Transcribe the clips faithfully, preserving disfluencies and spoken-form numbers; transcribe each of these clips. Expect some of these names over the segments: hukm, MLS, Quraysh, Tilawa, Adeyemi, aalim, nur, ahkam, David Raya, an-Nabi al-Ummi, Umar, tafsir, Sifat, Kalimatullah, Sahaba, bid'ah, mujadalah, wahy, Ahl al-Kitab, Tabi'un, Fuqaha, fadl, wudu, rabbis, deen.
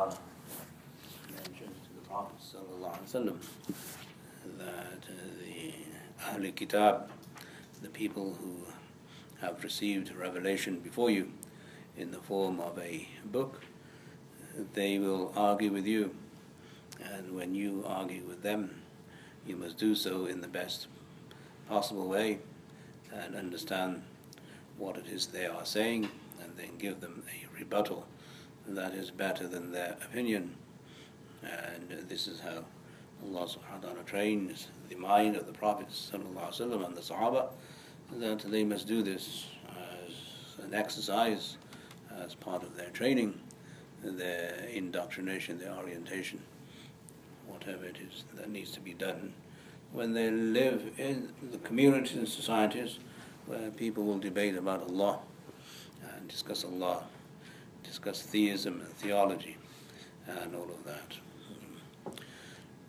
Torah mentions to the Prophet ﷺ that the Ahl al-Kitab, the people who have received revelation before you in the form of a book, they will argue with you, and when you argue with them, you must do so in the best possible way and understand what it is they are saying, and then give them a rebuttal that is better than their opinion. And this is how Allah subhanahu wa ta'ala trains the mind of the Prophet sallallahu alaihi wasallam and the Sahaba, that they must do this as an exercise, as part of their training, their indoctrination, their orientation, whatever it is that needs to be done when they live in the communities and societies where people will debate about Allah and discuss Allah, discuss theism and theology and all of that.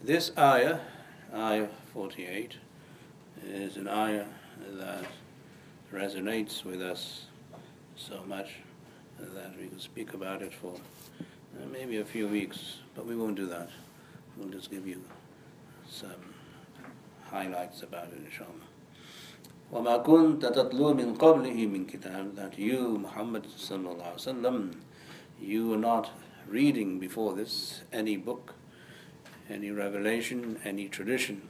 This ayah, ayah forty-eight, is an ayah that resonates with us so much that we could speak about it for maybe a few weeks, but we won't do that. We'll just give you some highlights about it, inshallah. وَمَا كُنْتَ تَتْلُو مِنْ قَبْلِهِ مِنْ كِتَابٍ, that you, Muhammad sallallahu alaihi wasallam, you were not reading before this any book, any revelation, any tradition,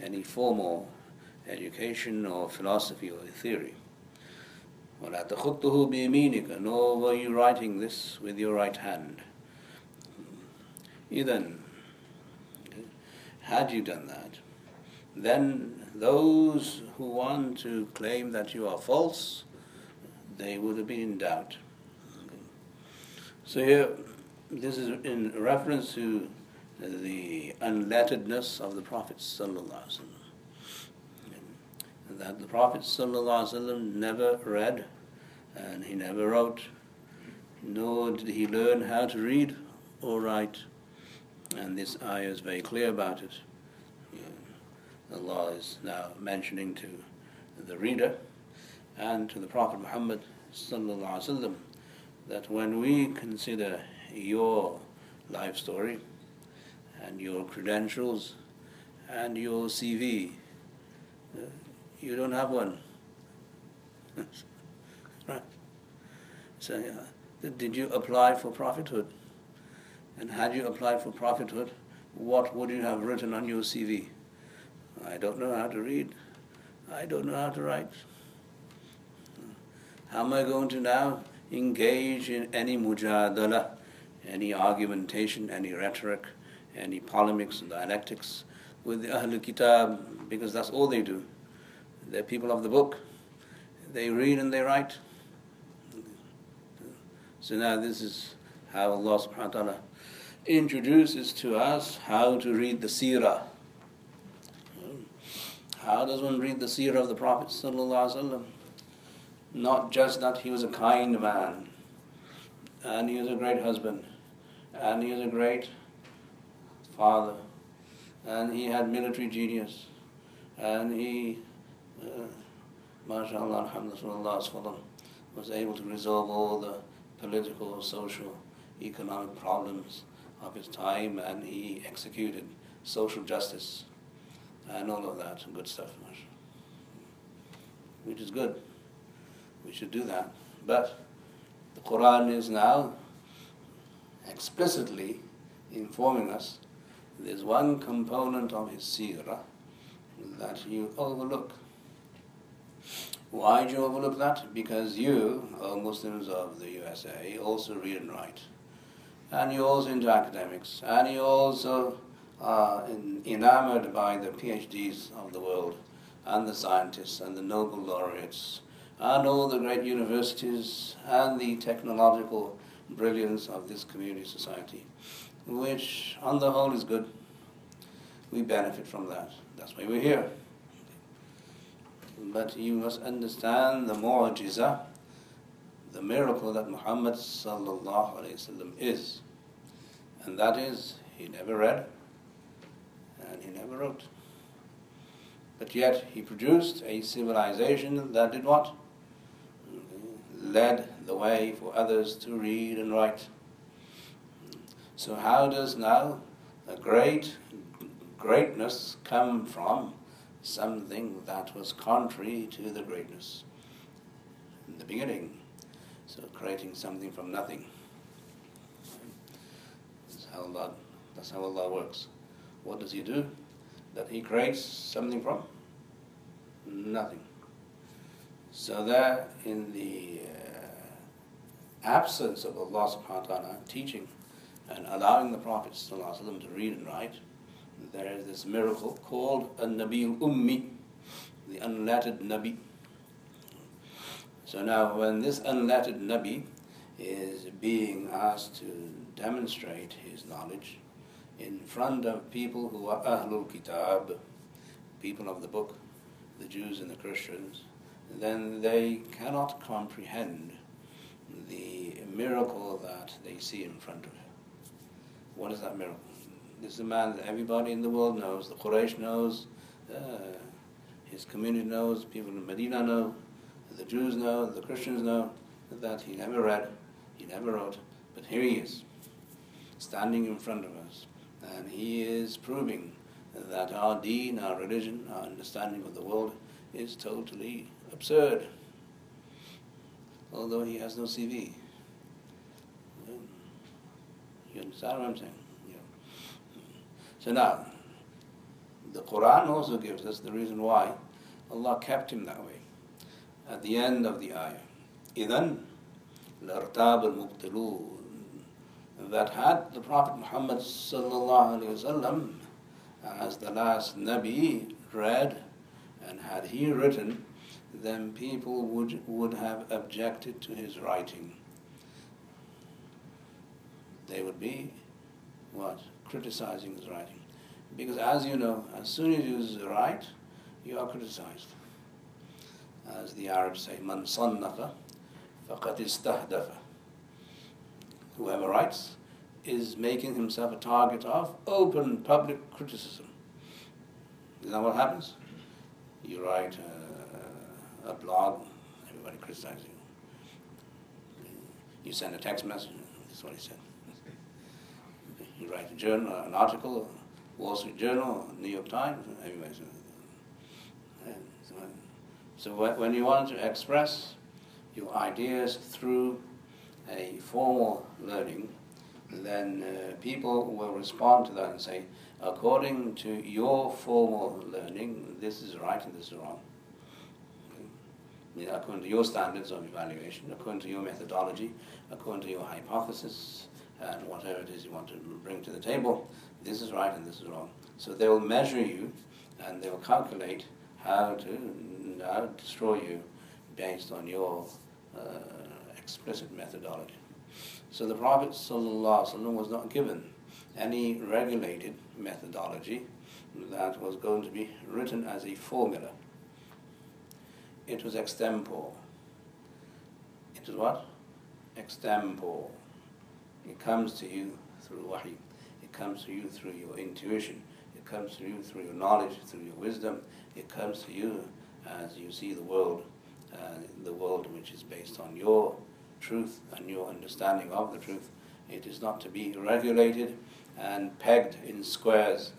any formal education or philosophy or theory. وَلَا تَخُطُّهُ بِيَمِينِكَ, nor were you writing this with your right hand. إِذَنْ, had you done that, then those who want to claim that you are false, they would have been in doubt. So here, this is in reference to the unletteredness of the Prophet sallallahu alaihi wasallam. That the Prophet sallallahu alaihi wasallam never read, and he never wrote, nor did he learn how to read or write. And this ayah is very clear about it. Allah is now mentioning to the reader and to the Prophet Muhammad sallallahu alaihi wasallam that when we consider your life story and your credentials and your C V, you don't have one. Right? So, yeah, did you apply for prophethood? And had you applied for prophethood, what would you have written on your C V? I don't know how to read. I don't know how to write. How am I going to now engage in any mujadalah, any argumentation, any rhetoric, any polemics and dialectics with the Ahl al-Kitab? Because that's all they do. They're people of the book. They read and they write. So now this is how Allah subhanahu wa ta'ala introduces to us how to read the seerah. How does one read the seerah of the Prophet sallallahu alaihi wasallam? Not just that he was a kind man, and he was a great husband, and he was a great father, and he had military genius, and he, uh, mashallah, alhamdulillah, was able to resolve all the political, social, economic problems of his time, and he executed social justice and all of that and good stuff, which is good. We should do that. But the Qur'an is now explicitly informing us there's one component of his seerah that you overlook. Why do you overlook that? Because you, oh Muslims of the U S A, also read and write. And you're also into academics. And you also are enamored by the PhDs of the world, and the scientists, and the Nobel laureates, and all the great universities, and the technological brilliance of this community society, which on the whole is good. We benefit from that. That's why we're here. But you must understand the mu'jizah, the miracle that Muhammad sallallahu alayhi wasallam is. And that is, he never read, and he never wrote. But yet he produced a civilization that did what? Led the way for others to read and write. So how does now the great greatness come from something that was contrary to the greatness in the beginning? So creating something from nothing. That's how Allah, that's how Allah works. What does He do? That He creates something from nothing. So there, in the uh, absence of Allah subhanahu wa ta'ala teaching and allowing the Prophet sallallahu alaihi wasallam to read and write, there is this miracle called an-Nabi al-Ummi, the unlettered Nabi. So now when this unlettered Nabi is being asked to demonstrate his knowledge in front of people who are Ahl al-Kitab, people of the book, the Jews and the Christians, then they cannot comprehend the miracle that they see in front of him. What is that miracle? This is a man that everybody in the world knows. The Quraysh knows, uh, his community knows, people in Medina know, the Jews know, the Christians know, that he never read, he never wrote, but here he is, standing in front of us, and he is proving that our deen, our religion, our understanding of the world is totally absurd, although he has no C V. You understand what I'm saying? So now, the Qur'an also gives us the reason why Allah kept him that way. At the end of the ayah, إِذَنْ لَارْتَابَ الْمُبْتِلُونَ, that had the Prophet Muhammad sallallahu alayhi wa sallam as the last Nabi read, and had he written, then people would, would have objected to his writing. They would be, what? Criticizing his writing. Because as you know, as soon as you write, you are criticized. As the Arabs say, man sannafa faqad istahdafa. Whoever writes is making himself a target of open public criticism. You know what happens? You write a, a blog, everybody criticizes you. You send a text message, that's what he said. You write a journal, an article, Wall Street Journal, New York Times, anyway. So, so when you want to express your ideas through a formal learning, then uh, people will respond to that and say, according to your formal learning, this is right and this is wrong. Okay? According to your standards of evaluation, according to your methodology, according to your hypothesis, and whatever it is you want to bring to the table, this is right and this is wrong. So they will measure you, and they will calculate how to, how to destroy you based on your uh, explicit methodology. So the Prophet ﷺ was not given any regulated methodology that was going to be written as a formula. It was extempore. It was what? Extempore. It comes to you through wahy. It comes to you through your intuition. It comes to you through your knowledge, through your wisdom. It comes to you as you see the world, uh, the world which is based on your truth and your understanding of the truth. It is not to be regulated and pegged in squares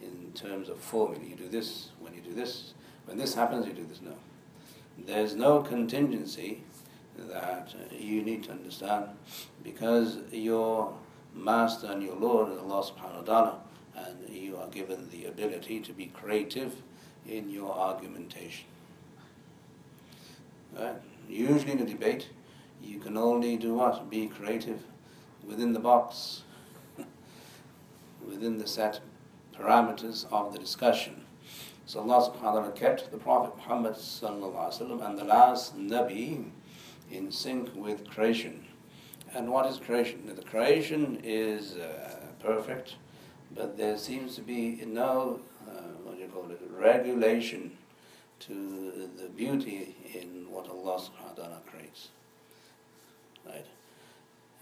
in terms of formula. You do this, when you do this, when this happens, you do this. No. There's no contingency that you need to understand, because your master and your Lord is Allah subhanahu wa ta'ala, and you are given the ability to be creative in your argumentation. Right? Usually in a debate, you can only do what? Be creative within the box, within the set parameters of the discussion. So Allah subhanahu wa ta'ala kept the Prophet Muhammad sallallahu alaihi wasallam and the last Nabi in sync with creation. And what is creation? The creation is uh, perfect, but there seems to be no uh, what do you call it, regulation to the beauty in what Allah subhanahu wa ta'ala creates. Right?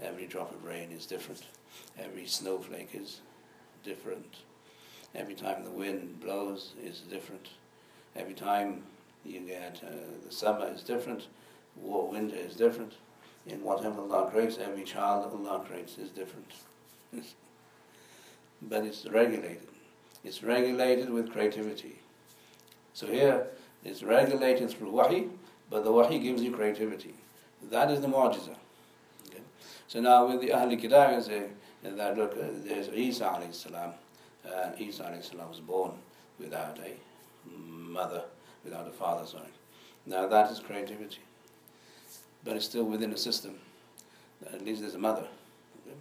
Every drop of rain is different. Every snowflake is different. Every time the wind blows is different. Every time you get uh, the summer is different. War, winter is different. In whatever Allah creates, every child that Allah creates is different. But it's regulated. It's regulated with creativity. So here, it's regulated through wahy, but the wahy gives you creativity. That is the mu'jizah. Okay? So now with the Ahl al-Kitab, you say that, look, uh, there's Isa alayhi salam, and Isa alayhi salam was born without a mother, without a father, sorry. Now that is creativity. But it's still within a system. At least there's a mother. Okay?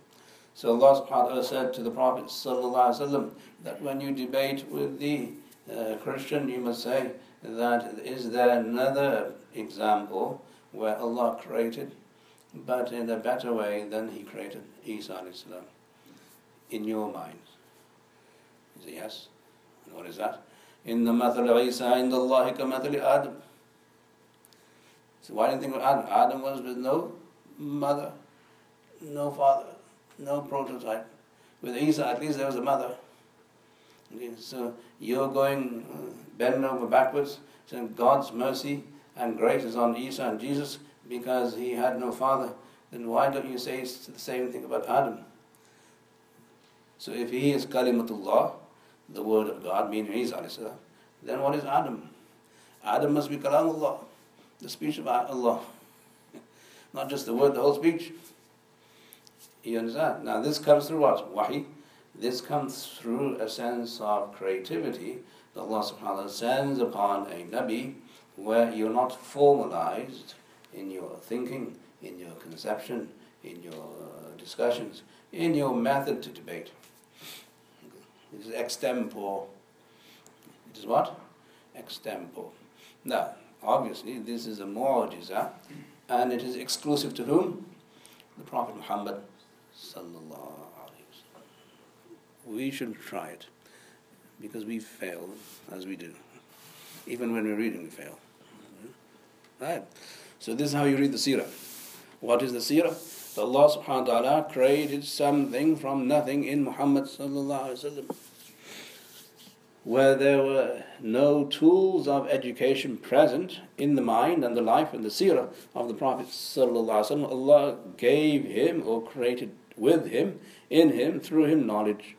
So Allah subhanahu wa ta'ala said to the Prophet sallallahu alaihi wasallam that when you debate with the uh, Christian, you must say that, is there another example where Allah created, but in a better way than He created Isa alayhi salam, in your mind? You say, yes. And what is that? Inna mathal Isa indallahi ka mathal Adam. So why do you think of Adam? Adam was with no mother, no father, no prototype. With Isa, at least there was a mother. Okay, so you're going uh, bending over backwards, saying so God's mercy and grace is on Isa and Jesus because he had no father. Then why don't you say it's the same thing about Adam? So if he is Kalimatullah, the word of God, meaning Isa, then what is Adam? Adam must be Kalamullah, the speech of Allah. Not just the word, the whole speech. You understand? Now this comes through what? Wahy. This comes through a sense of creativity that Allah subhanahu wa ta'ala sends upon a Nabi, where you're not formalized in your thinking, in your conception, in your uh, discussions, in your method to debate. It is extempore. It is what? Extempore. Now, obviously, this is a mu'jizah, and it is exclusive to whom? The Prophet Muhammad sallallahu alaihi wasallam. We should try it, because we fail as we do. Even when we're reading, we fail. Right? So this is how you read the seerah. What is the seerah? That Allah subhanahu wa ta'ala created something from nothing in Muhammad sallallahu alayhi wa sallam, where there were no tools of education present in the mind and the life and the seerah of the Prophet sallallahu alayhi wa sallam. Allah gave him, or created with him, in him, through him, knowledge.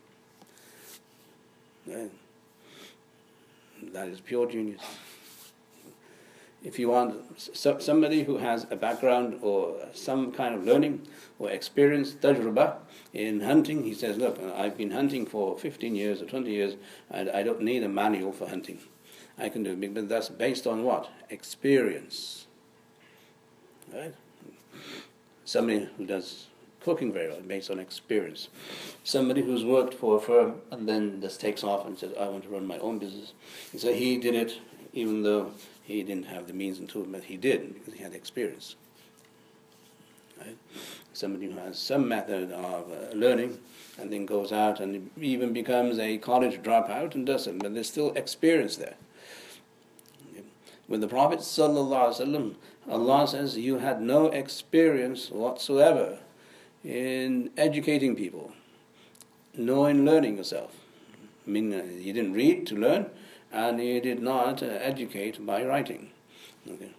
Right? That is pure genius. If you want so, somebody who has a background or some kind of learning or experience, tajrubah, in hunting, he says, look, I've been hunting for fifteen years or twenty years, and I don't need a manual for hunting. I can do it. But that's based on what? Experience. Right? Somebody who does cooking very well, based on experience. Somebody who's worked for a firm and then just takes off and says, I want to run my own business. And so he did it, even though he didn't have the means and tools, but he did, because he had experience. Right? Somebody who has some method of uh, learning and then goes out and even becomes a college dropout and doesn't, but there's still experience there. With the Prophet sallallahu alaihi wasallam, Allah says, you had no experience whatsoever in educating people, nor in learning yourself. I mean, uh, you didn't read to learn, and he did not uh, educate by writing. Okay.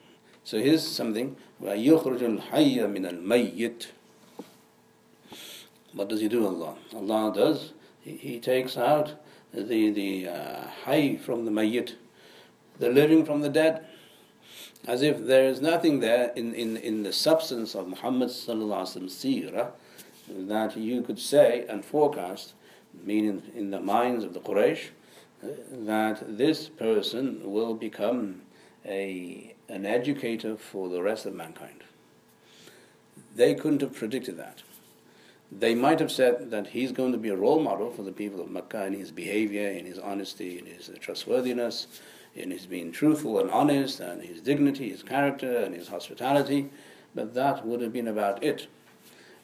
So here's something where يُخْرُجُ الْحَيَّ مِنَ الْمَيِّتِ. What does he do, Allah? Allah does, He, he takes out the the uh, hay from the mayyit, the living from the dead, as if there is nothing there in, in, in the substance of Muhammad's seerah that you could say and forecast, meaning in the minds of the Quraysh, that this person will become a an educator for the rest of mankind. They couldn't have predicted that. They might have said that he's going to be a role model for the people of Makkah in his behavior, in his honesty, in his trustworthiness, in his being truthful and honest, and his dignity, his character, and his hospitality, but that would have been about it.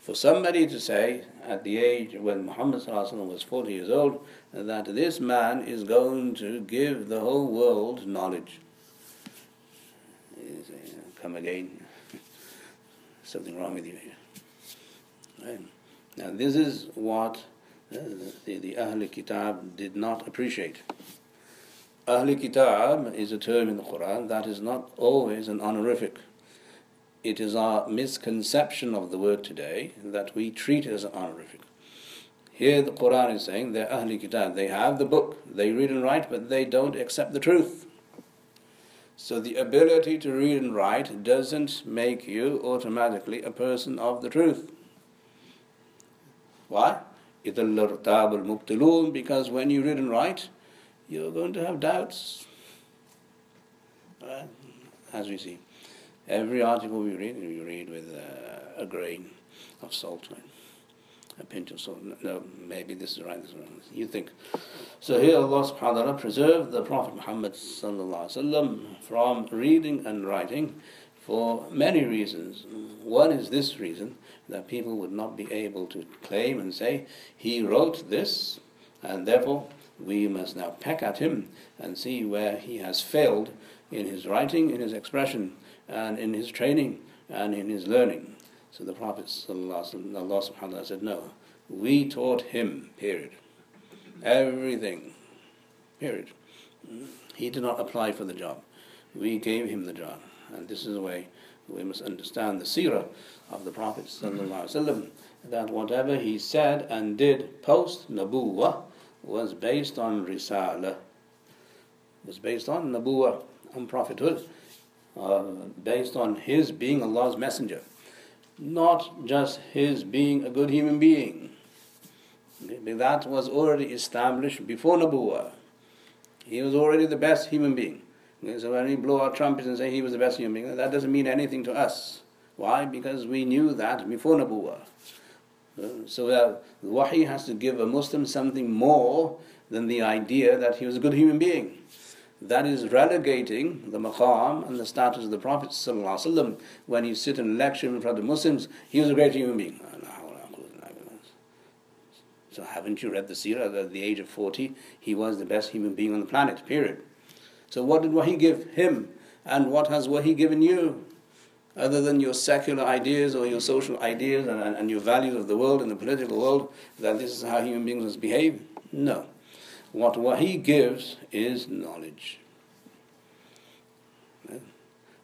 For somebody to say, at the age when Muhammad was forty years old, that this man is going to give the whole world knowledge. Come again. Something wrong with you here. Right. Now this is what the, the Ahl al-Kitab did not appreciate. Ahl al-Kitab is a term in the Qur'an that is not always an honorific. It is our misconception of the word today that we treat it as an honorific. Here the Qur'an is saying they're Ahl al-Kitab. They have the book, they read and write, but they don't accept the truth. So the ability to read and write doesn't make you automatically a person of the truth. Why? Because when you read and write, you're going to have doubts. Right? As we see, every article we read, we read with uh, a grain of salt. Right? A pinch of salt. No, maybe this is right, this is wrong. You think. So here Allah subhanahu wa ta'ala preserved the Prophet Muhammad sallallahu alayhi wa sallam from reading and writing for many reasons. One is this reason, that people would not be able to claim and say, he wrote this, and therefore we must now peck at him and see where he has failed in his writing, in his expression, and in his training, and in his learning. So the Prophet ﷺ, Allah subhanahu wa ta'ala said, no, we taught him, period. Everything, period. He did not apply for the job. We gave him the job. And this is the way we must understand the seerah of the Prophet ﷺ, that whatever he said and did post-Nabuwa was based on Risalah, was based on Nabuwa, on prophethood, uh, based on his being Allah's messenger. Not just his being a good human being. That was already established before Nabuwa. He was already the best human being. So when we blow our trumpets and say he was the best human being, that doesn't mean anything to us. Why? Because we knew that before Nabuwa. So the wahy has to give a Muslim something more than the idea that he was a good human being. That is relegating the maqam and the status of the Prophet ﷺ. When you sit and lecture in front of Muslims, he was a great human being. So haven't you read the seerah that at the age of forty, he was the best human being on the planet, period. So what did wahy give him? And what has wahy given you? Other than your secular ideas or your social ideas and, and your values of the world and the political world, that this is how human beings must behave? No. What wahy gives is knowledge.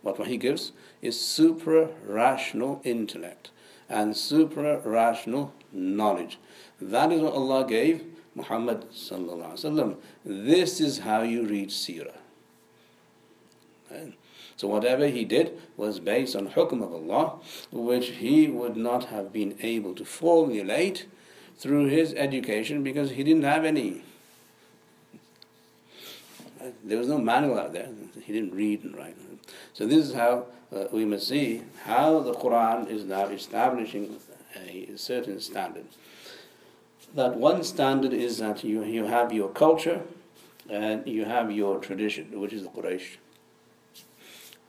What wahy gives is supra-rational intellect and supra-rational knowledge. That is what Allah gave Muhammad sallallahu alaihi wasallam. This is how you read seerah. So whatever he did was based on hukm of Allah, which he would not have been able to formulate through his education because he didn't have any. There was no manual out there. He didn't read and write. So this is how uh, we must see how the Qur'an is now establishing a certain standard. That one standard is that you, you have your culture and you have your tradition, which is the Quraysh.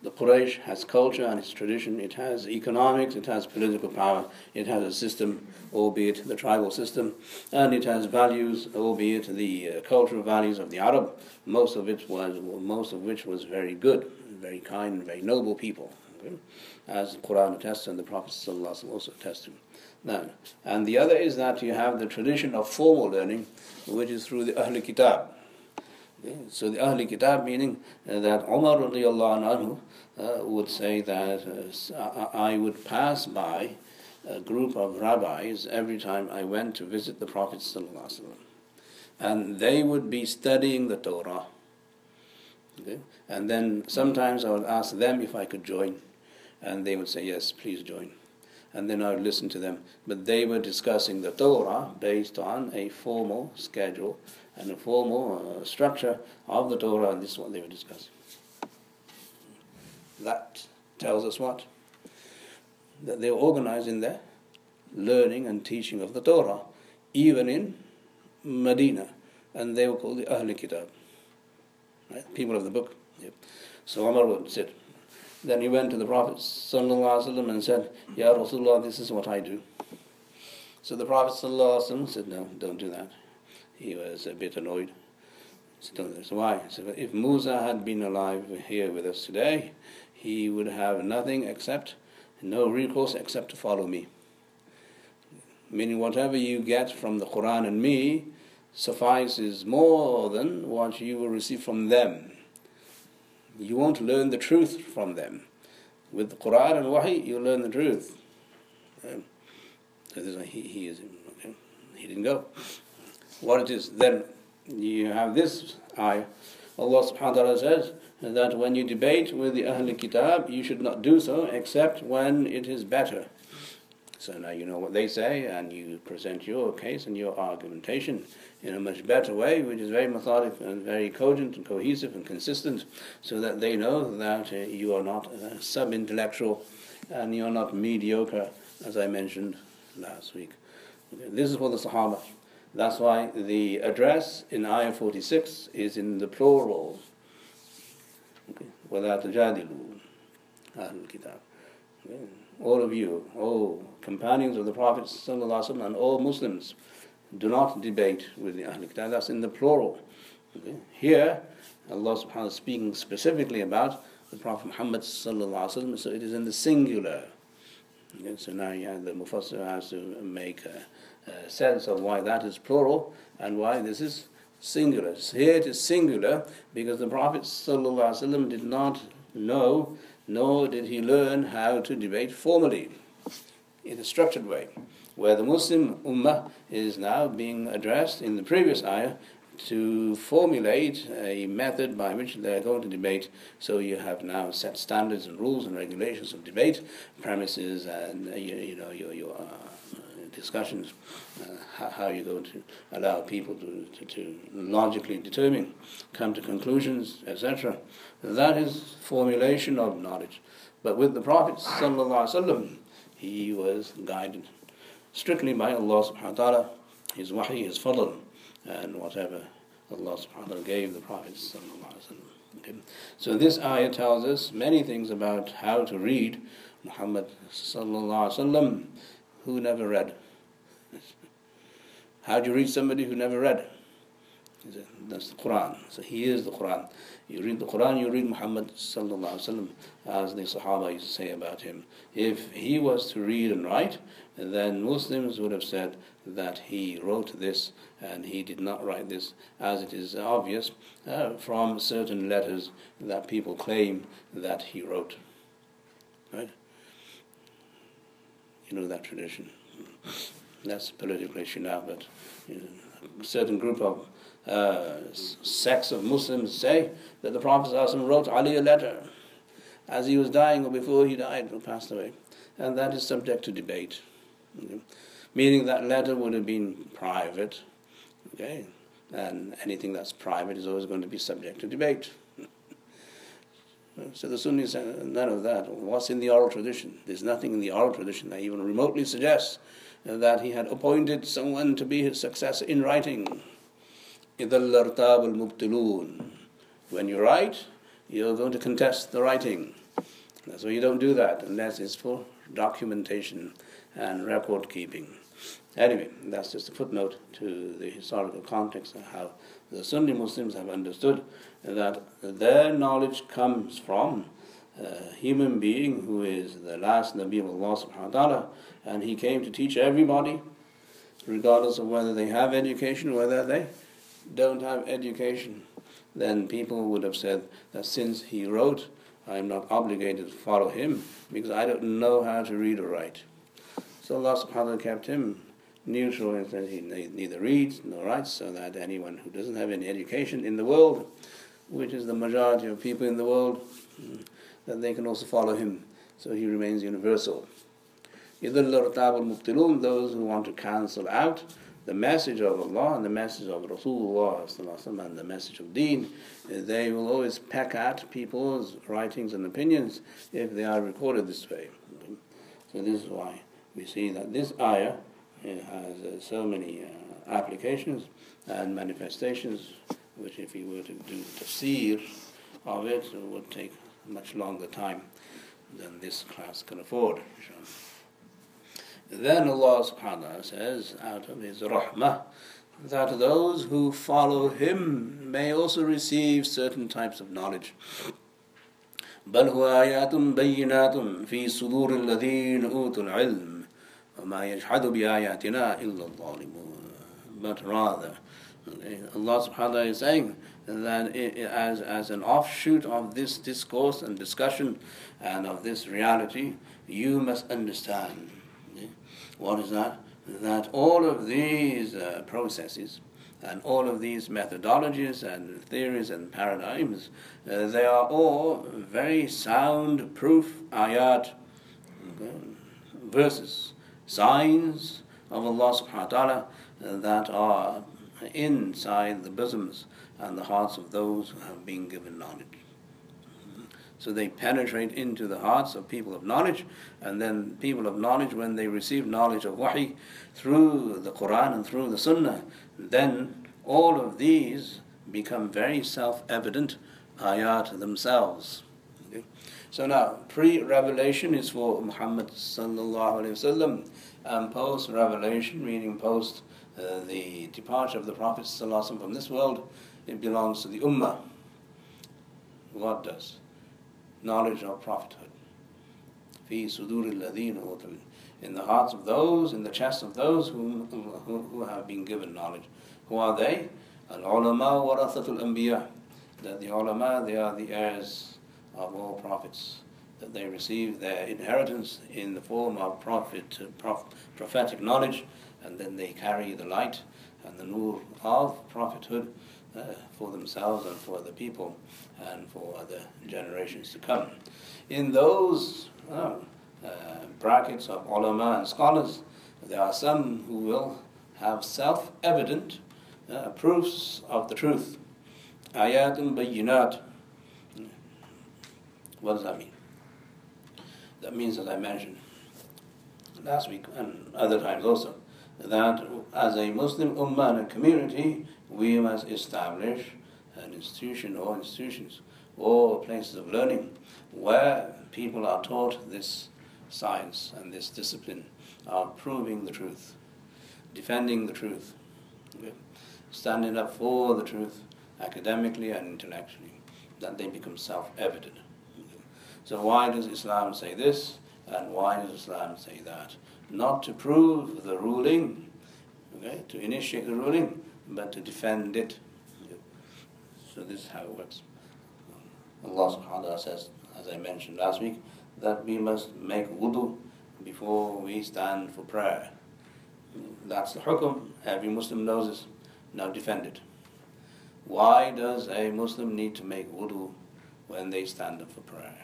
The Quraysh has culture and its tradition. It has economics, it has political power, it has a system, albeit the tribal system, and it has values, albeit the uh, cultural values of the Arab, most of it was, most of which was very good, very kind, very noble people, okay? As the Qur'an attests and the Prophet ﷺ also attests to. Now, and the other is that you have the tradition of formal learning, which is through the Ahl al-Kitab. So the Ahl al-Kitab, meaning uh, that Umar radiallahu anhu uh, would say that uh, I would pass by a group of rabbis every time I went to visit the Prophet sallallahu alaihi wasallam, and they would be studying the Torah. Okay? And then sometimes I would ask them if I could join, and they would say yes, please join. And then I would listen to them, but they were discussing the Torah based on a formal schedule and a formal uh, structure of the Torah, and this is what they were discussing. That tells us what? That they were organized in their learning and teaching of the Torah, even in Medina, and they were called the Ahl al-Kitab, right? People of the book. Yep. So Umar would sit. Then he went to the Prophet sallallahu alaihi wasallam and said, Ya Rasulullah, this is what I do. So the Prophet sallallahu alaihi wasallam said, no, don't do that. He was a bit annoyed. So why? So if Musa had been alive here with us today, he would have nothing except, no recourse except to follow me. Meaning whatever you get from the Qur'an and me suffices more than what you will receive from them. You won't learn the truth from them. With the Qur'an and wahy, you learn the truth. So this is why he, he is... He didn't go. What it is then, you have this ayah. Allah subhanahu wa ta'ala says that when you debate with the Ahl al-Kitab, you should not do so except when it is better. So now you know what they say, and you present your case and your argumentation in a much better way, which is very methodic and very cogent and cohesive and consistent, so that they know that uh, you are not uh, sub-intellectual and you are not mediocre, as I mentioned last week. Okay, this is for the Sahaba. That's why the address in Ayah forty-six is in the plural. Okay. وَلَا تَجَادِلُوا أَهْلُ الْكِتَابِ. All of you, all companions of the Prophet ﷺ and all Muslims, do not debate with the Ahl al-Kitab. That's in the plural. Okay. Here, Allah subhanahu wa ta'ala is speaking specifically about the Prophet Muhammad ﷺ, so it is in the singular. Okay. So now you have the Mufassir has to make a, a sense of why that is plural and why this is singular. So here it is singular because the Prophet ﷺ did not know, nor did he learn how to debate formally, in a structured way, where the Muslim Ummah is now being addressed in the previous ayah to formulate a method by which they are going to debate. So you have now set standards and rules and regulations of debate, premises, and you, you know your your uh, discussions, uh, how, how you're going to allow people to, to, to logically determine, come to conclusions, et cetera. That is formulation of knowledge. But with the Prophet ﷺ, he was guided strictly by Allah subhanahu wa ta'ala, his wahy, his fadl, and whatever Allah subhanahu wa ta'ala gave the Prophet ﷺ. Okay. So this ayah tells us many things about how to read Muhammad ﷺ, who never read. How do you read somebody who never read? That's the Qur'an. So he is the Qur'an. You read the Qur'an, you read Muhammad sallallahu alaihi wasallam, as the Sahaba used to say about him. If he was to read and write, then Muslims would have said that he wrote this and he did not write this, as it is obvious uh, from certain letters that people claim that he wrote. Right? You know that tradition. That's a political issue now, but you know, a certain group of uh, sects of Muslims say that the Prophet ﷺ wrote Ali a letter as he was dying or before he died or passed away. And that is subject to debate. Okay? Meaning that letter would have been private. Okay? And anything that's private is always going to be subject to debate. So the Sunnis said none of that. What's in the oral tradition? There's nothing in the oral tradition that even remotely suggests that he had appointed someone to be his successor in writing. When you write, you're going to contest the writing. That's why you don't do that, unless it's for documentation and record keeping. Anyway, that's just a footnote to the historical context of how the Sunni Muslims have understood that their knowledge comes from a human being who is the last Nabi of Allah subhanahu wa ta'ala, and he came to teach everybody, regardless of whether they have education or whether they don't have education. Then people would have said that since he wrote, I'm not obligated to follow him because I don't know how to read or write. So Allah subhanahu wa ta'ala kept him neutral and said he neither reads nor writes, so that anyone who doesn't have any education in the world, which is the majority of people in the world, that they can also follow him. So he remains universal. Those who want to cancel out the message of Allah and the message of Rasulullah and the message of deen, they will always peck at people's writings and opinions if they are recorded this way. So this is why we see that this ayah, it has uh, so many uh, applications and manifestations, which if you were to do tafsir of it, it would take much longer time than this class can afford. Then Allah subhanahu wa ta'ala says, out of His rahmah, that those who follow Him may also receive certain types of knowledge. بَلْ هُوَ آيَاتٌ بَيِّنَاتٌ فِي صُدُورِ الَّذِينَ أُوتُوا الْعِلْمِ. But rather, Allah subhanahu wa ta'ala is saying that it, as, as an offshoot of this discourse and discussion and of this reality, you must understand. What is that? that all of these uh, processes and all of these methodologies and theories and paradigms, uh, they are all very sound proof ayat, okay, verses, signs of Allah subhanahu wa ta'ala uh, that are inside the bosoms and the hearts of those who have been given knowledge. So they penetrate into the hearts of people of knowledge, and then people of knowledge, when they receive knowledge of wahy through the Qur'an and through the Sunnah, then all of these become very self-evident ayat themselves. Okay? So now, pre-revelation is for Muhammad sallallahu alaihi wasallam, and post-revelation, meaning post uh, the departure of the Prophet sallallahu alaihi wasallam from this world, it belongs to the Ummah. What does? Knowledge of prophethood. Fi suduril ladhina utul, in the hearts of those, in the chests of those who, who, who have been given knowledge. Who are they? Al-ulama warathatul anbiya. That the ulama, they are the heirs of all prophets. That they receive their inheritance in the form of prophet, prof, prophetic knowledge, and then they carry the light and the nur of prophethood Uh, for themselves and for the people and for other generations to come. In those uh, uh, brackets of ulama and scholars, there are some who will have self-evident uh, proofs of the truth. Ayatun bayyinat. What does that mean? That means, as I mentioned last week and other times also, that as a Muslim ummah and a community, we must establish an institution or institutions or places of learning where people are taught this science and this discipline of proving the truth, defending the truth, standing up for the truth academically and intellectually, that they become self-evident. So why does Islam say this and why does Islam say that? Not to prove the ruling, okay, to initiate the ruling, but to defend it. So this is how it works. Allah subhanahu wa ta'ala says, as I mentioned last week, that we must make wudu before we stand for prayer. That's the hukm. Every Muslim knows this. Now defend it. Why does a Muslim need to make wudu when they stand up for prayer?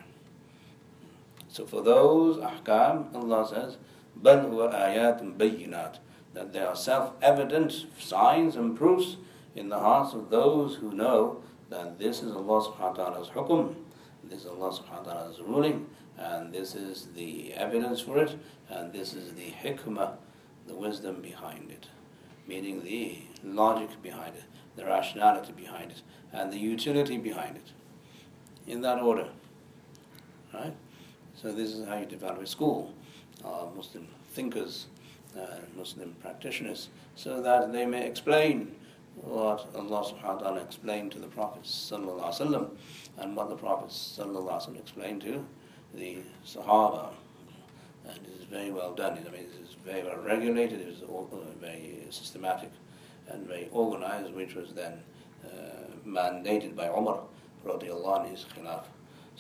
So for those ahkam, Allah says, بَلْ هُوَ آيَاتٌ بَيِّنَاتٌ, that there are self-evident signs and proofs in the hearts of those who know that this is Allah subhanahu wa ta'ala's hukm, this is Allah subhanahu wa ta'ala's ruling, and this is the evidence for it, and this is the hikmah, the wisdom behind it, meaning the logic behind it, the rationality behind it, and the utility behind it. In that order. Right? So this is how you develop a school of Muslim thinkers, Uh, Muslim practitioners, so that they may explain what Allah subhanahu wa ta'ala explained to the Prophet sallallahu alaihi wasallam and what the Prophet sallallahu alaihi wasallam explained to the Sahaba. And it is very well done. I mean, it is very well regulated, it is very systematic and very organized, which was then uh, mandated by Umar radiallahu anhu, his khilaf.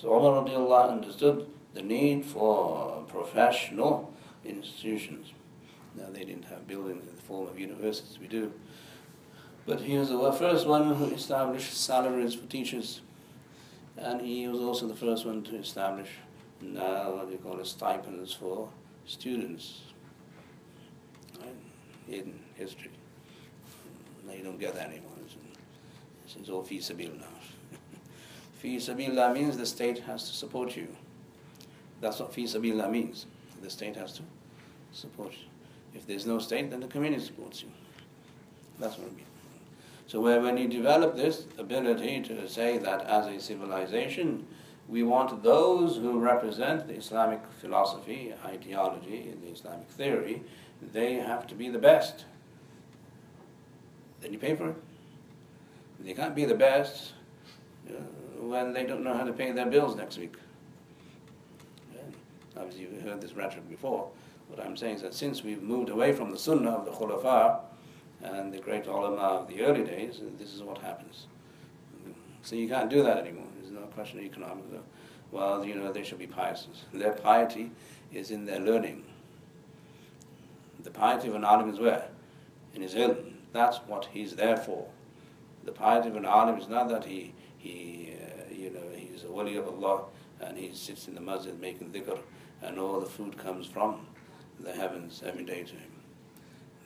So Umar radiallahu anhu understood the need for professional institutions. Now, they didn't have buildings in the form of universities, we do. But he was the first one who established salaries for teachers. And he was also the first one to establish now what we call as stipends for students, right? In history. Now you don't get that anymore. It's, it's all fee sabil now. Fee sabil means the state has to support you. That's what fee sabil means. The state has to support you. If there's no state, then the community supports you. That's what I mean. So where, when you develop this ability to say that as a civilization, we want those who represent the Islamic philosophy, ideology, the Islamic theory, they have to be the best. Then you pay for it. They can't be the best uh, when they don't know how to pay their bills next week. And obviously, you've heard this rhetoric before. What I'm saying is that since we've moved away from the sunnah of the khulafa and the great ulama of the early days, this is what happens. So you can't do that anymore. It's not a question of economics. Well, you know, they should be pious. Their piety is in their learning. The piety of an alim is where? In his ilm. That's what he's there for. The piety of an alim is not that he, he uh, you know, he's a wali of Allah and he sits in the masjid making dhikr and all the food comes from the heavens every day to him.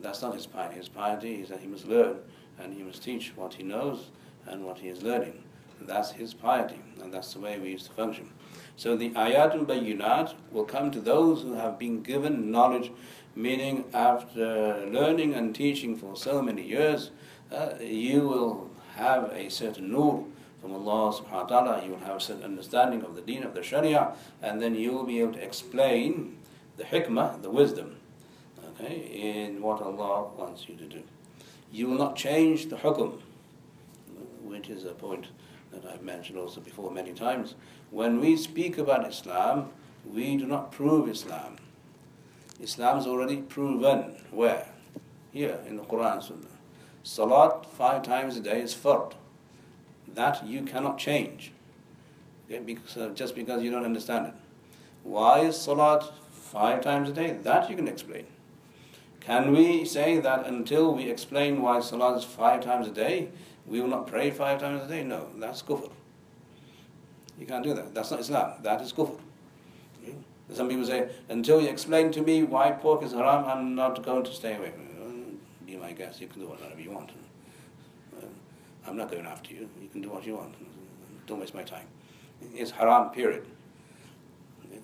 That's not his piety. His piety is that he must learn and he must teach what he knows and what he is learning. That's his piety, and that's the way we used to function. So the ayat and bayyinat will come to those who have been given knowledge, meaning after learning and teaching for so many years, uh, you will have a certain nur from Allah subhanahu wa ta'ala, you will have a certain understanding of the deen, of the sharia, and then you will be able to explain the hikmah, the wisdom, okay, in what Allah wants you to do. You will not change the hukm, which is a point that I've mentioned also before many times. When we speak about Islam, we do not prove Islam. Islam is already proven. Where? Here in the Qur'an Sunnah. Salat five times a day is fard. That you cannot change, okay, because, uh, just because you don't understand it. Why is salat five times a day? That you can explain. Can we say that until we explain why salat is five times a day, we will not pray five times a day? No, that's kufr. You can't do that. That's not Islam. That is kufr. Okay? Some people say, until you explain to me why pork is haram, I'm not going to stay away from it. Be my guest. You can do whatever you want. I'm not going after you. You can do what you want. Don't waste my time. It's haram, period.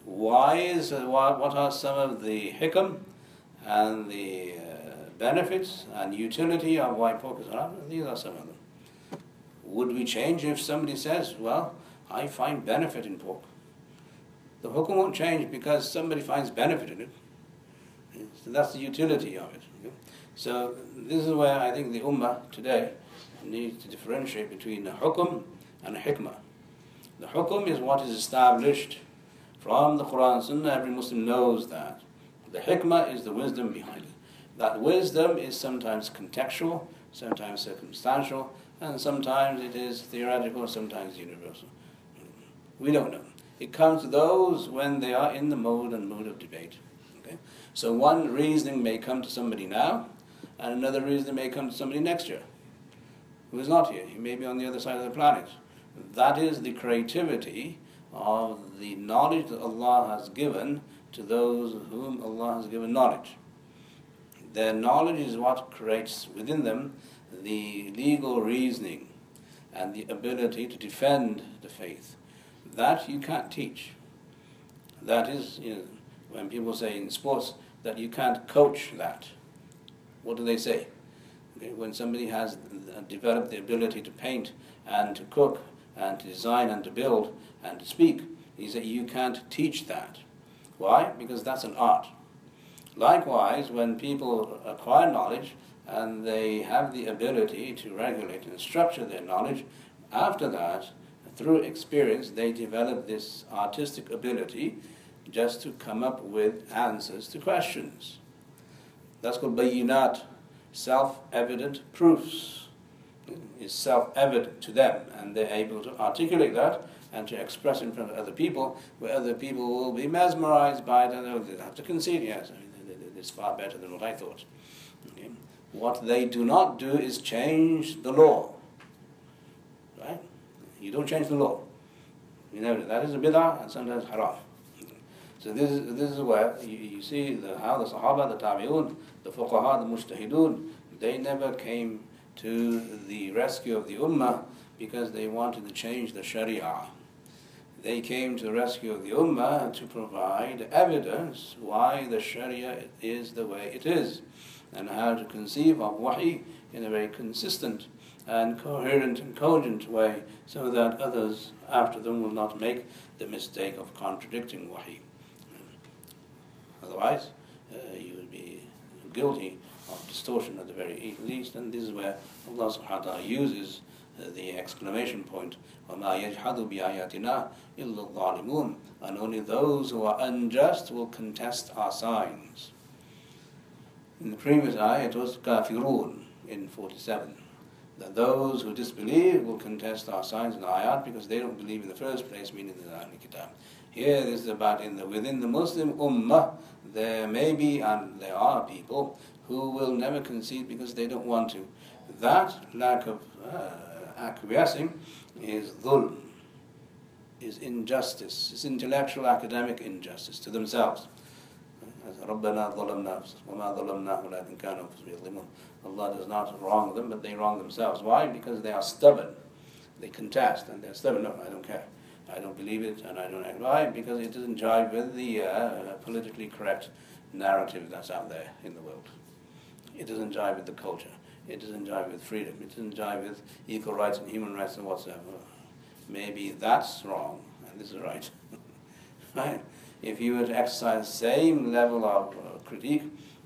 Why is, what are some of the hikam and the benefits and utility of why pork is haram? These are some of them. Would we change if somebody says, well, I find benefit in pork? The hukm won't change because somebody finds benefit in it. So that's the utility of it. So this is where I think the ummah today needs to differentiate between the hukm and the hikmah. The hukm is what is established from the Qur'an and Sunnah. Every Muslim knows that. The hikmah is the wisdom behind it. That wisdom is sometimes contextual, sometimes circumstantial, and sometimes it is theoretical, sometimes universal. We don't know. It comes to those when they are in the mode and mood of debate. Okay? So one reasoning may come to somebody now, and another reasoning may come to somebody next year, who is not here. He may be on the other side of the planet. That is the creativity of the knowledge that Allah has given to those whom Allah has given knowledge. Their knowledge is what creates within them the legal reasoning and the ability to defend the faith. That you can't teach. That is, you know, when people say in sports that you can't coach that. What do they say? Okay, when somebody has developed the ability to paint and to cook and to design and to build and to speak, he said you can't teach that. Why? Because that's an art. Likewise, when people acquire knowledge and they have the ability to regulate and structure their knowledge, after that, through experience, they develop this artistic ability just to come up with answers to questions. That's called bayyinat, self-evident proofs. It's self-evident to them, and they're able to articulate that and to express in front of other people, where other people will be mesmerized by it, and they'll have to concede, yes, I mean, it's far better than what I thought. Okay. What they do not do is change the law. Right? You don't change the law. You know, that is a bid'ah and sometimes haram. So this is, this is where you, you see the, how the Sahaba, the Tabi'un, the Fuqaha, the Mujtahidun, they never came to the rescue of the Ummah because they wanted to change the Sharia. They came to the rescue of the Ummah to provide evidence why the Sharia is the way it is, and how to conceive of wahy in a very consistent and coherent and cogent way, so that others after them will not make the mistake of contradicting wahy. Otherwise, uh, you would be guilty of distortion at the very least, and this is where Allah subhanahu wa ta'ala uses the exclamation point, وَمَا يَجْحَدُ بِآيَاتِنَا إِلَّا الظَّالِمُونَ, and only those who are unjust will contest our signs. In the previous ayah it was kafirun in forty-seven, that those who disbelieve will contest our signs in the ayat because they don't believe in the first place, meaning the Ahl al-Kitab. Here, this is about in the, within the Muslim ummah, there may be and there are people who will never concede because they don't want to. That lack of uh, acquiescing is dhulm, is injustice, is intellectual academic injustice to themselves. رَبَّنَا ظَلَمْنَا وَمَا ظَلَمْنَا وَلَكِنْ كَانُوا يَظْلِمُونَ. Allah does not wrong them, but they wrong themselves. Why? Because they are stubborn. They contest and they're stubborn. No, I don't care. I don't believe it and I don't act. Why? Because it doesn't jive with the uh, politically correct narrative that's out there in the world. It doesn't jive with the culture. It doesn't jive with freedom. It doesn't jive with equal rights and human rights and whatsoever. Maybe that's wrong and this is right. Right? If you were to exercise the same level of uh, critique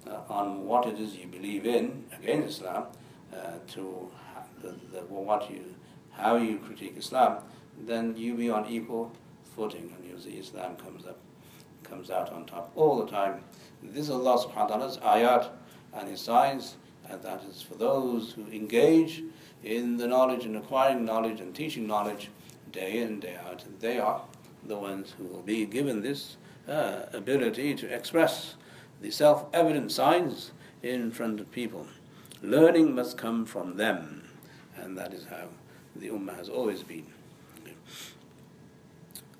uh, on what it is you believe in against Islam, uh, to the, the, what you, how you critique Islam, then you be on equal footing, and you'll see Islam comes up, comes out on top all the time. This is Allah subhanahu wa ta'ala's ayat and His signs, and that is for those who engage in the knowledge and acquiring knowledge and teaching knowledge day in, day out. They are the ones who will be given this uh, ability to express the self-evident signs in front of people. Learning must come from them, and that is how the Ummah has always been.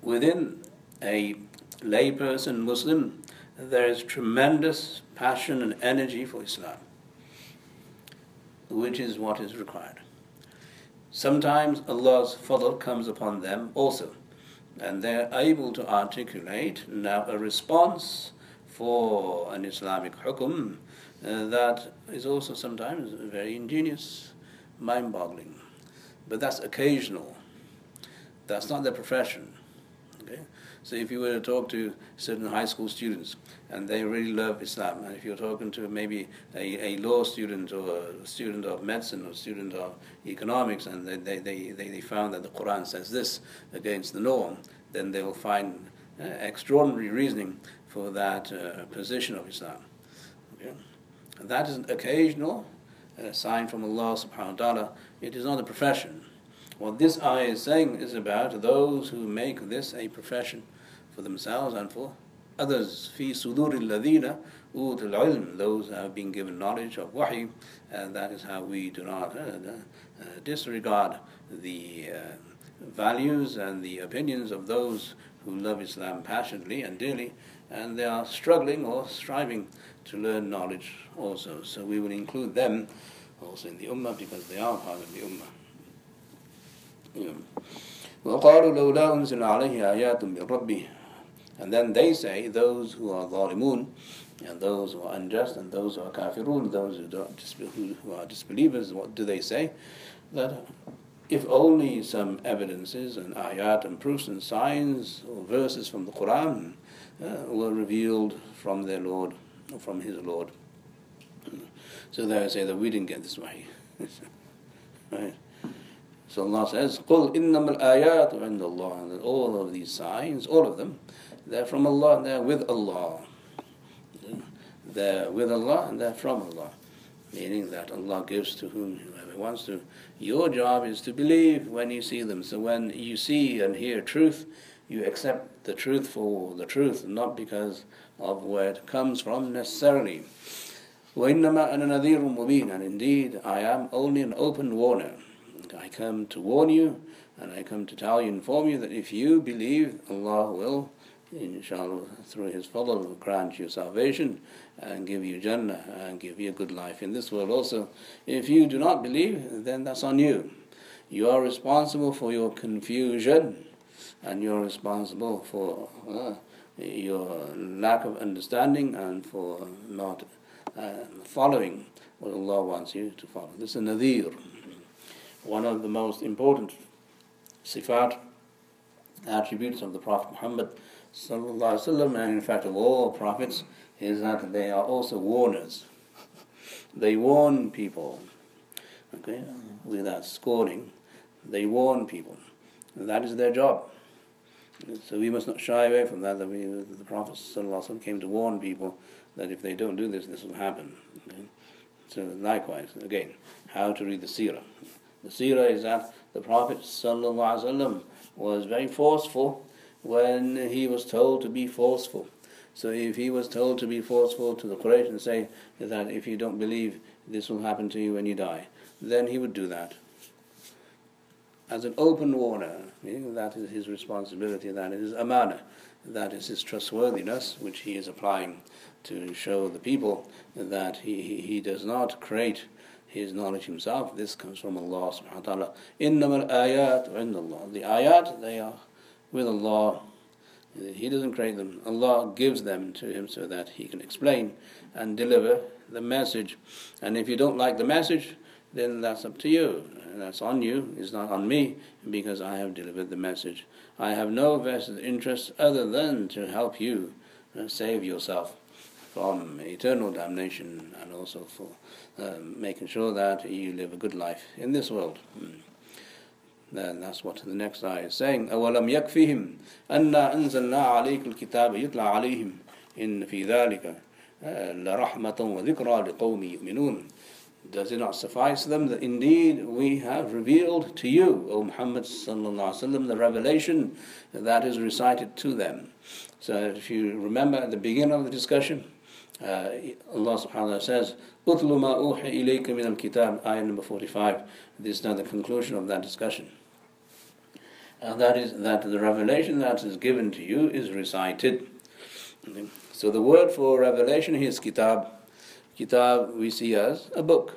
Within a layperson Muslim, there is tremendous passion and energy for Islam, which is what is required. Sometimes Allah's fadl comes upon them also, and they are able to articulate now a response for an Islamic hukm uh, that is also sometimes very ingenious, mind-boggling. But that's occasional. That's not their profession. Okay? So if you were to talk to certain high school students and they really love Islam, and if you're talking to maybe a, a law student or a student of medicine or a student of economics, and they, they, they, they found that the Qur'an says this against the norm, then they will find uh, extraordinary reasoning for that uh, position of Islam. Okay? And that is an occasional uh, sign from Allah subhanahu wa ta'ala. It is not a profession. What this ayah is saying is about those who make this a profession for themselves and for others. فِي صُدُورِ الَّذِينَ أُوتُوا الْعِلْمِ. Those who have been given knowledge of wahy, and that is how we do not uh, uh, disregard the uh, values and the opinions of those who love Islam passionately and dearly, and they are struggling or striving to learn knowledge also. So we will include them also in the Ummah, because they are part of the Ummah. And then they say, those who are zalimun, and those who are unjust, and those who are kafirun, those who, don't, who are disbelievers, what do they say? That if only some evidences and ayat and proofs and signs or verses from the Qur'an uh, were revealed from their Lord, or from his Lord. So they say that we didn't get this way. Right? So Allah says, قُلْ إِنَّمَا الْآيَاتُ عِنْدَ اللَّهِ. And all of these signs, all of them, they're from Allah and they're with Allah. They're with Allah and they're from Allah. Meaning that Allah gives to whom whoever wants to. Your job is to believe when you see them. So when you see and hear truth, you accept the truth for the truth, not because of where it comes from necessarily. وَإِنَّمَا أَنَا نَذِيرٌ مُبِينٌ. And indeed, I am only an open warner. I come to warn you, and I come to tell you, inform you, that if you believe, Allah will, inshallah, through His fadl, grant you salvation, and give you Jannah, and give you a good life in this world also. If you do not believe, then that's on you. You are responsible for your confusion, and you're responsible for uh, your lack of understanding, and for not uh, following what Allah wants you to follow. This is nadhir. One of the most important sifat, attributes of the Prophet Muhammad sallallahu alaihi wasallam, and in fact of all prophets, is that they are also warners. They warn people, okay, without scorning. They warn people. That is their job. So we must not shy away from that. That we, the Prophet sallallahu alaihi wasallam came to warn people that if they don't do this, this will happen. Okay? So likewise, again, how to read the seerah. The seerah is that the Prophet ﷺ was very forceful when he was told to be forceful. So if he was told to be forceful to the Quraysh and say that if you don't believe, this will happen to you when you die, then he would do that. As an open warner, that is his responsibility, that is his amana, that is his trustworthiness, which he is applying to show the people that he, he, he does not create his knowledge himself. This comes from Allah subhanahu wa ta'ala. Innamal ayat wa indallah. The ayat, they are with Allah. He doesn't create them. Allah gives them to him so that he can explain and deliver the message. And if you don't like the message, then that's up to you. That's on you, it's not on me, because I have delivered the message. I have no vested interest other than to help you save yourself from eternal damnation, and also for um, making sure that you live a good life in this world. Mm. Then that's what the next ayah is saying. أَوَلَمْ يَكْفِهِمْ أَنَّا أَنزَلْنَا عَلَيْكَ الْكِتَابَ يُتْلَى عَلَيْهِمْ إِنَّ فِي ذَلِكَ لَرَحْمَةً وَذِكْرَى لِقَوْمِ يُؤْمِنُونَ. Does it not suffice them that indeed we have revealed to you, O Muhammad sallallahu alaihi wasallam, the revelation that is recited to them? So if you remember at the beginning of the discussion, uh, Allah subhanahu wa ta'ala says, "Utlu ma uhi ilayka min al-kitab," ayah number forty-five. This is now the conclusion of that discussion. And that is that the revelation that is given to you is recited. So the word for revelation here is kitab. Kitab we see as a book.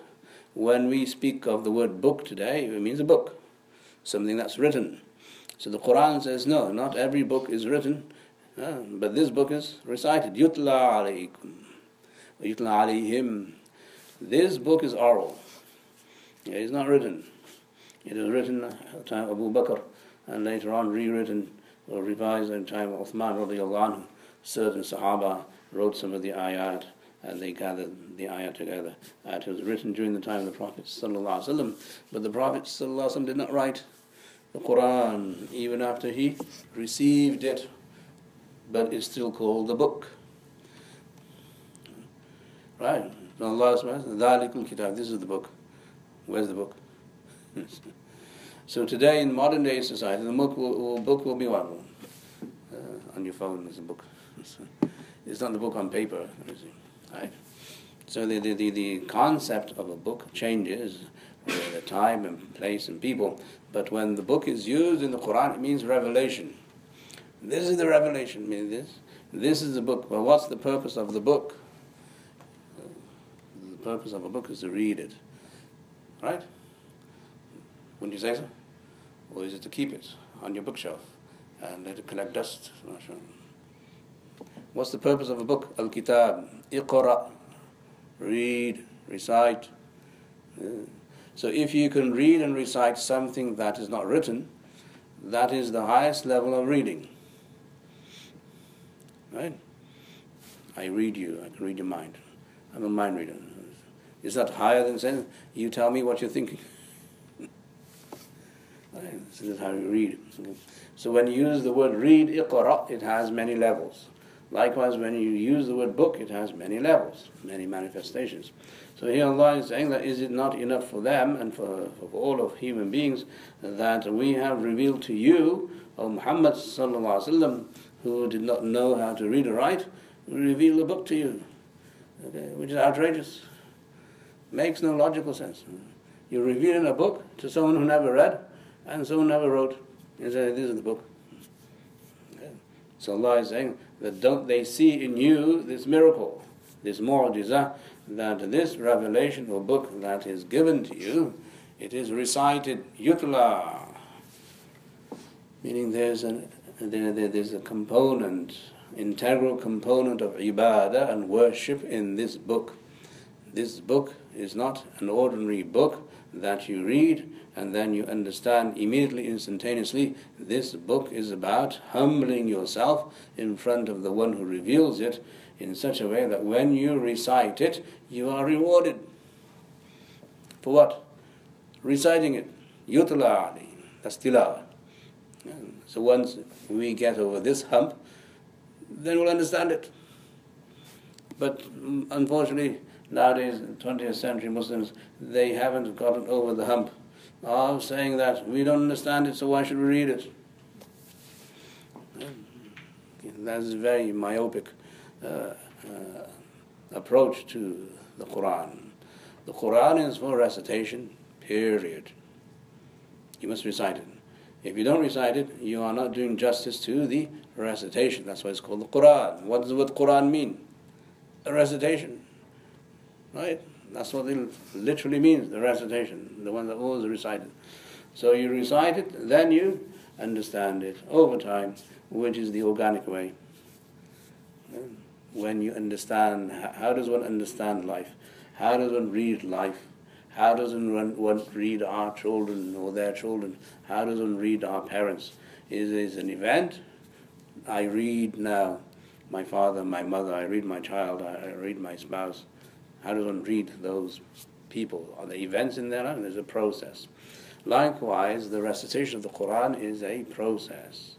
When we speak of the word book today, it means a book, something that's written. So the Qur'an says, no, not every book is written, uh, but this book is recited. Yutla alaykum, yutla alayhim. This book is oral. It is not written. It was written at the time of Abu Bakr, and later on rewritten or revised at the time of Uthman radiallahu anhu. Certain Sahaba wrote some of the ayat, and they gathered the ayah together. It was written during the time of the Prophet sallallahu alaihi wasallam, but the Prophet sallallahu alaihi wasallam did not write the Qur'an even after he received it, but it's still called the book. Right? Allah subhanahu wa ta'ala, dhalikul kitab, this is the book. Where's the book? So today in modern day society, the book will, book will be what? Uh, on your phone is a book. It's not the book on paper. Right. So the, the, the, the concept of a book changes with the time and place and people. But when the book is used in the Qur'an, it means revelation. This is the revelation, meaning this. This is the book. Well, what's the purpose of the book? The purpose of a book is to read it. Right? Wouldn't you say so? Or is it to keep it on your bookshelf and let it collect dust? Not sure. What's the purpose of a book? Al-Kitab. Iqra. Read, recite. So if you can read and recite something that is not written, that is the highest level of reading. Right? I read you. I can read your mind. I'm a mind reader. Is that higher than saying, you tell me what you're thinking? Right? This is how you read. So when you use the word read, Iqra, it has many levels. Likewise, when you use the word book, it has many levels, many manifestations. So here Allah is saying that is it not enough for them and for, for all of human beings that we have revealed to you, O Muhammad sallallahu alaihi wasallam, who did not know how to read or write, we reveal the book to you, okay, which is outrageous. Makes no logical sense. You're revealing a book to someone who never read and someone who never wrote. You say, this is the book. Okay. So Allah is saying, that don't they see in you this miracle, this mu'jizah, that this revelation or book that is given to you, it is recited yutla, meaning there's an there, there there's a component, integral component of ibadah and worship in this book. This book is not an ordinary book that you read and then you understand immediately, instantaneously. This book is about humbling yourself in front of the one who reveals it in such a way that when you recite it, you are rewarded. For what? Reciting it. Yutla ali. That's tilawa. So once we get over this hump, then we'll understand it. But unfortunately, nowadays, twentieth century Muslims, they haven't gotten over the hump of saying that we don't understand it, so why should we read it? That's a very myopic uh, uh, approach to the Qur'an. The Qur'an is for recitation, period. You must recite it. If you don't recite it, you are not doing justice to the recitation. That's why it's called the Qur'an. What does what Qur'an mean? A recitation. Right? That's what it literally means, the recitation, the one that was recited. So you recite it, then you understand it over time, which is the organic way. When you understand, how does one understand life? How does one read life? How does one, one read our children or their children? How does one read our parents? It is an event. I read now my father, my mother, I read my child, I read my spouse. How does one read those people? Are there events in their life? There's a process. Likewise, the recitation of the Qur'an is a process.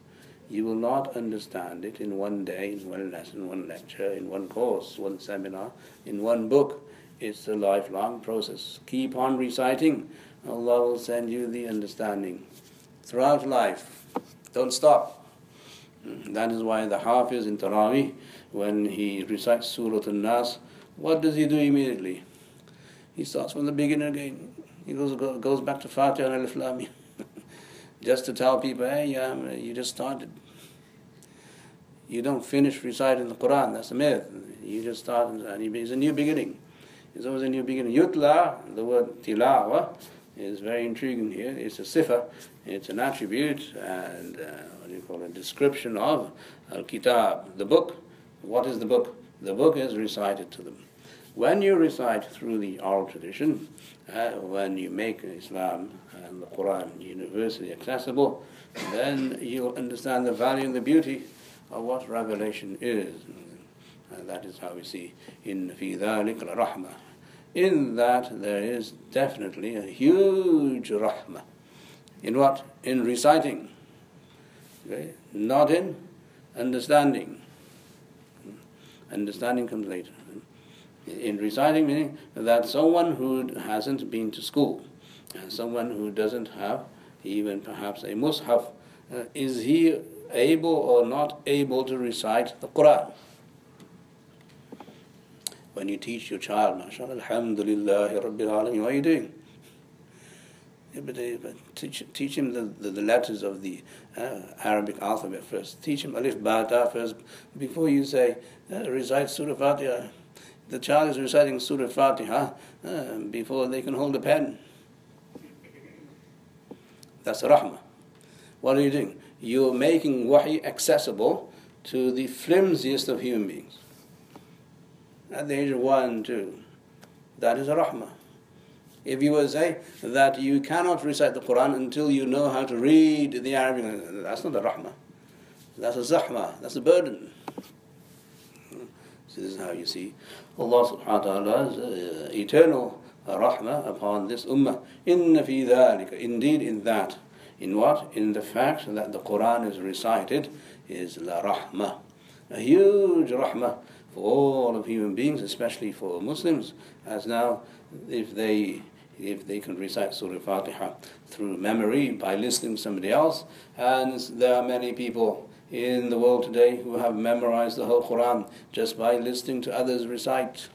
You will not understand it in one day, in one lesson, one lecture, in one course, one seminar, in one book. It's a lifelong process. Keep on reciting. Allah will send you the understanding throughout life. Don't stop. That is why the Hafiz in Tarawih, when he recites Surah An-Nas, what does he do immediately? He starts from the beginning again. He goes goes back to Fatiha and Alif Lam Mim, just to tell people, hey, yeah, you just started. You don't finish reciting the Qur'an. That's a myth. You just start, and it's a new beginning. It's always a new beginning. Yutla, the word tilawa, is very intriguing here. It's a sifa. It's an attribute and uh, what do you call it? Description of al-Kitab, the book. What is the book? The book is recited to them. When you recite through the oral tradition, uh, when you make Islam and the Qur'an universally accessible, then you'll understand the value and the beauty of what revelation is. And that is how we see in فِي ذَلِكَ لَرَحْمَةً. In that there is definitely a huge rahmah. In what? In reciting. Okay? Not in understanding. Understanding comes later. In reciting, meaning that someone who hasn't been to school, and someone who doesn't have even perhaps a mushaf, uh, is he able or not able to recite the Qur'an? When you teach your child, mashallah, alhamdulillahi rabbil alameen, what are you doing? Yeah, but, uh, but teach, teach him the, the, the letters of the uh, Arabic alphabet first. Teach him alif ba'ta first, before you say, uh, recite Surah Fatihah. The child is reciting Surah Fatihah uh, before they can hold a pen. That's rahmah. What are you doing? You're making wahy accessible to the flimsiest of human beings. At the age of one, two. That is a rahmah. If you were to say that you cannot recite the Qur'an until you know how to read the Arabic, that's not a rahmah. That's a zahmah. That's a burden. So this is how you see Allah subhanahu wa ta'ala's uh, eternal rahmah upon this ummah. Inna fi dhalika, indeed in that. In what? In the fact that the Qur'an is recited is la rahmah. A huge rahmah for all of human beings, especially for Muslims, as now if they if they can recite Surah Fatihah through memory by listening to somebody else. And there are many people in the world today who have memorized the whole Qur'an just by listening to others recite,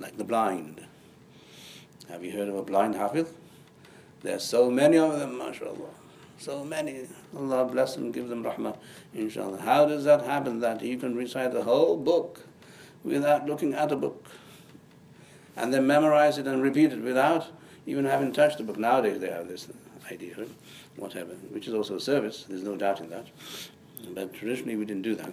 like the blind. Have you heard of a blind Hafiz? There are so many of them, mashallah. So many. Allah bless them, give them rahmah, inshallah. How does that happen, that you can recite the whole book without looking at a book, and then memorize it and repeat it without even having touched the book? Nowadays they have this idea, right? Whatever, which is also a service, there's no doubt in that. But traditionally we didn't do that.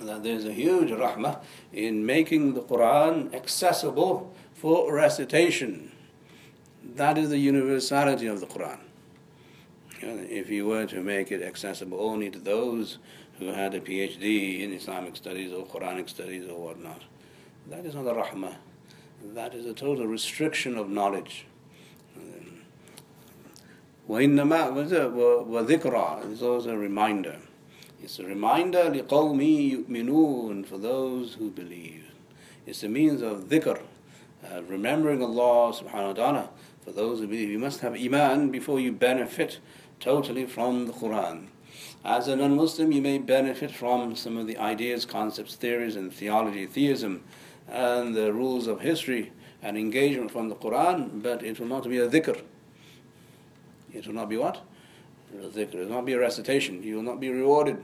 That there's a huge rahmah in making the Qur'an accessible for recitation. That is the universality of the Qur'an. If you were to make it accessible only to those who had a P H D in Islamic studies or Quranic studies or whatnot, that is not a rahmah. That is a total restriction of knowledge. وَإِنَّمَا وَذِكْرَى is also a reminder. It's a reminder لِقَوْمِ يُؤْمِنُونَ, for those who believe. It's a means of dhikr, uh, remembering Allah subhanahu wa ta'ala, for those who believe. You must have iman before you benefit totally from the Qur'an. As a non-Muslim, you may benefit from some of the ideas, concepts, theories and theology, theism, and the rules of history and engagement from the Qur'an, but it will not be a dhikr. It will not be what? A dhikr. It will not be a recitation. You will not be rewarded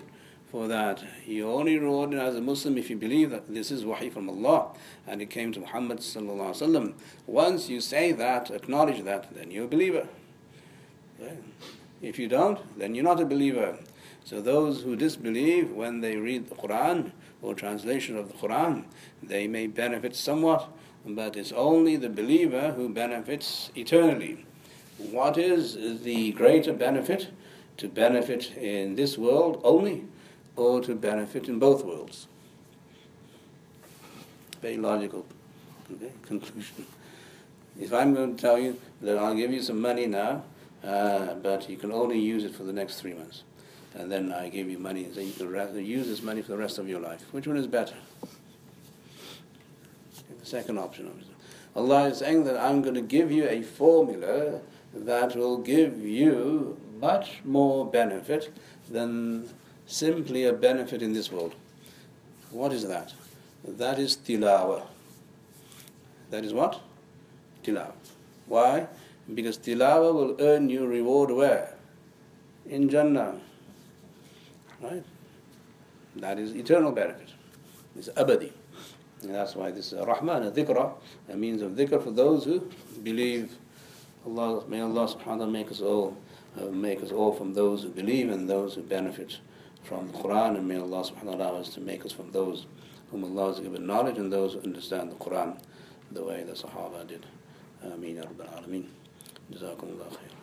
for that. You are only rewarded as a Muslim if you believe that this is wahy from Allah and it came to Muhammad sallallahu alaihi wasallam. Once you say that, acknowledge that, then you're a believer. If you don't, then you're not a believer. So those who disbelieve when they read the Qur'an or translation of the Qur'an, they may benefit somewhat, but it's only the believer who benefits eternally. What is the greater benefit? To benefit in this world only, or to benefit in both worlds? Very logical, okay, conclusion. If I'm going to tell you that I'll give you some money now, uh, but you can only use it for the next three months, and then I give you money and say you can use this money for the rest of your life, which one is better? The second option. Allah is saying that I'm going to give you a formula that will give you much more benefit than simply a benefit in this world. What is that? That is tilawa. That is what? Tilawa. Why? Because tilawa will earn you reward where? In Jannah. Right? That is eternal benefit. It's abadi. And that's why this is a rahmah and a dhikra, a means of dhikr for those who believe. Allah, may Allah subhanahu wa ta'ala make us all, uh, make us all from those who believe and those who benefit from the Qur'an, and may Allah subhanahu wa ta'ala allow us to make us from those whom Allah has given knowledge and those who understand the Qur'an the way the Sahaba did. Ameen ya Rabbil Alameen. Jazakumullah khair.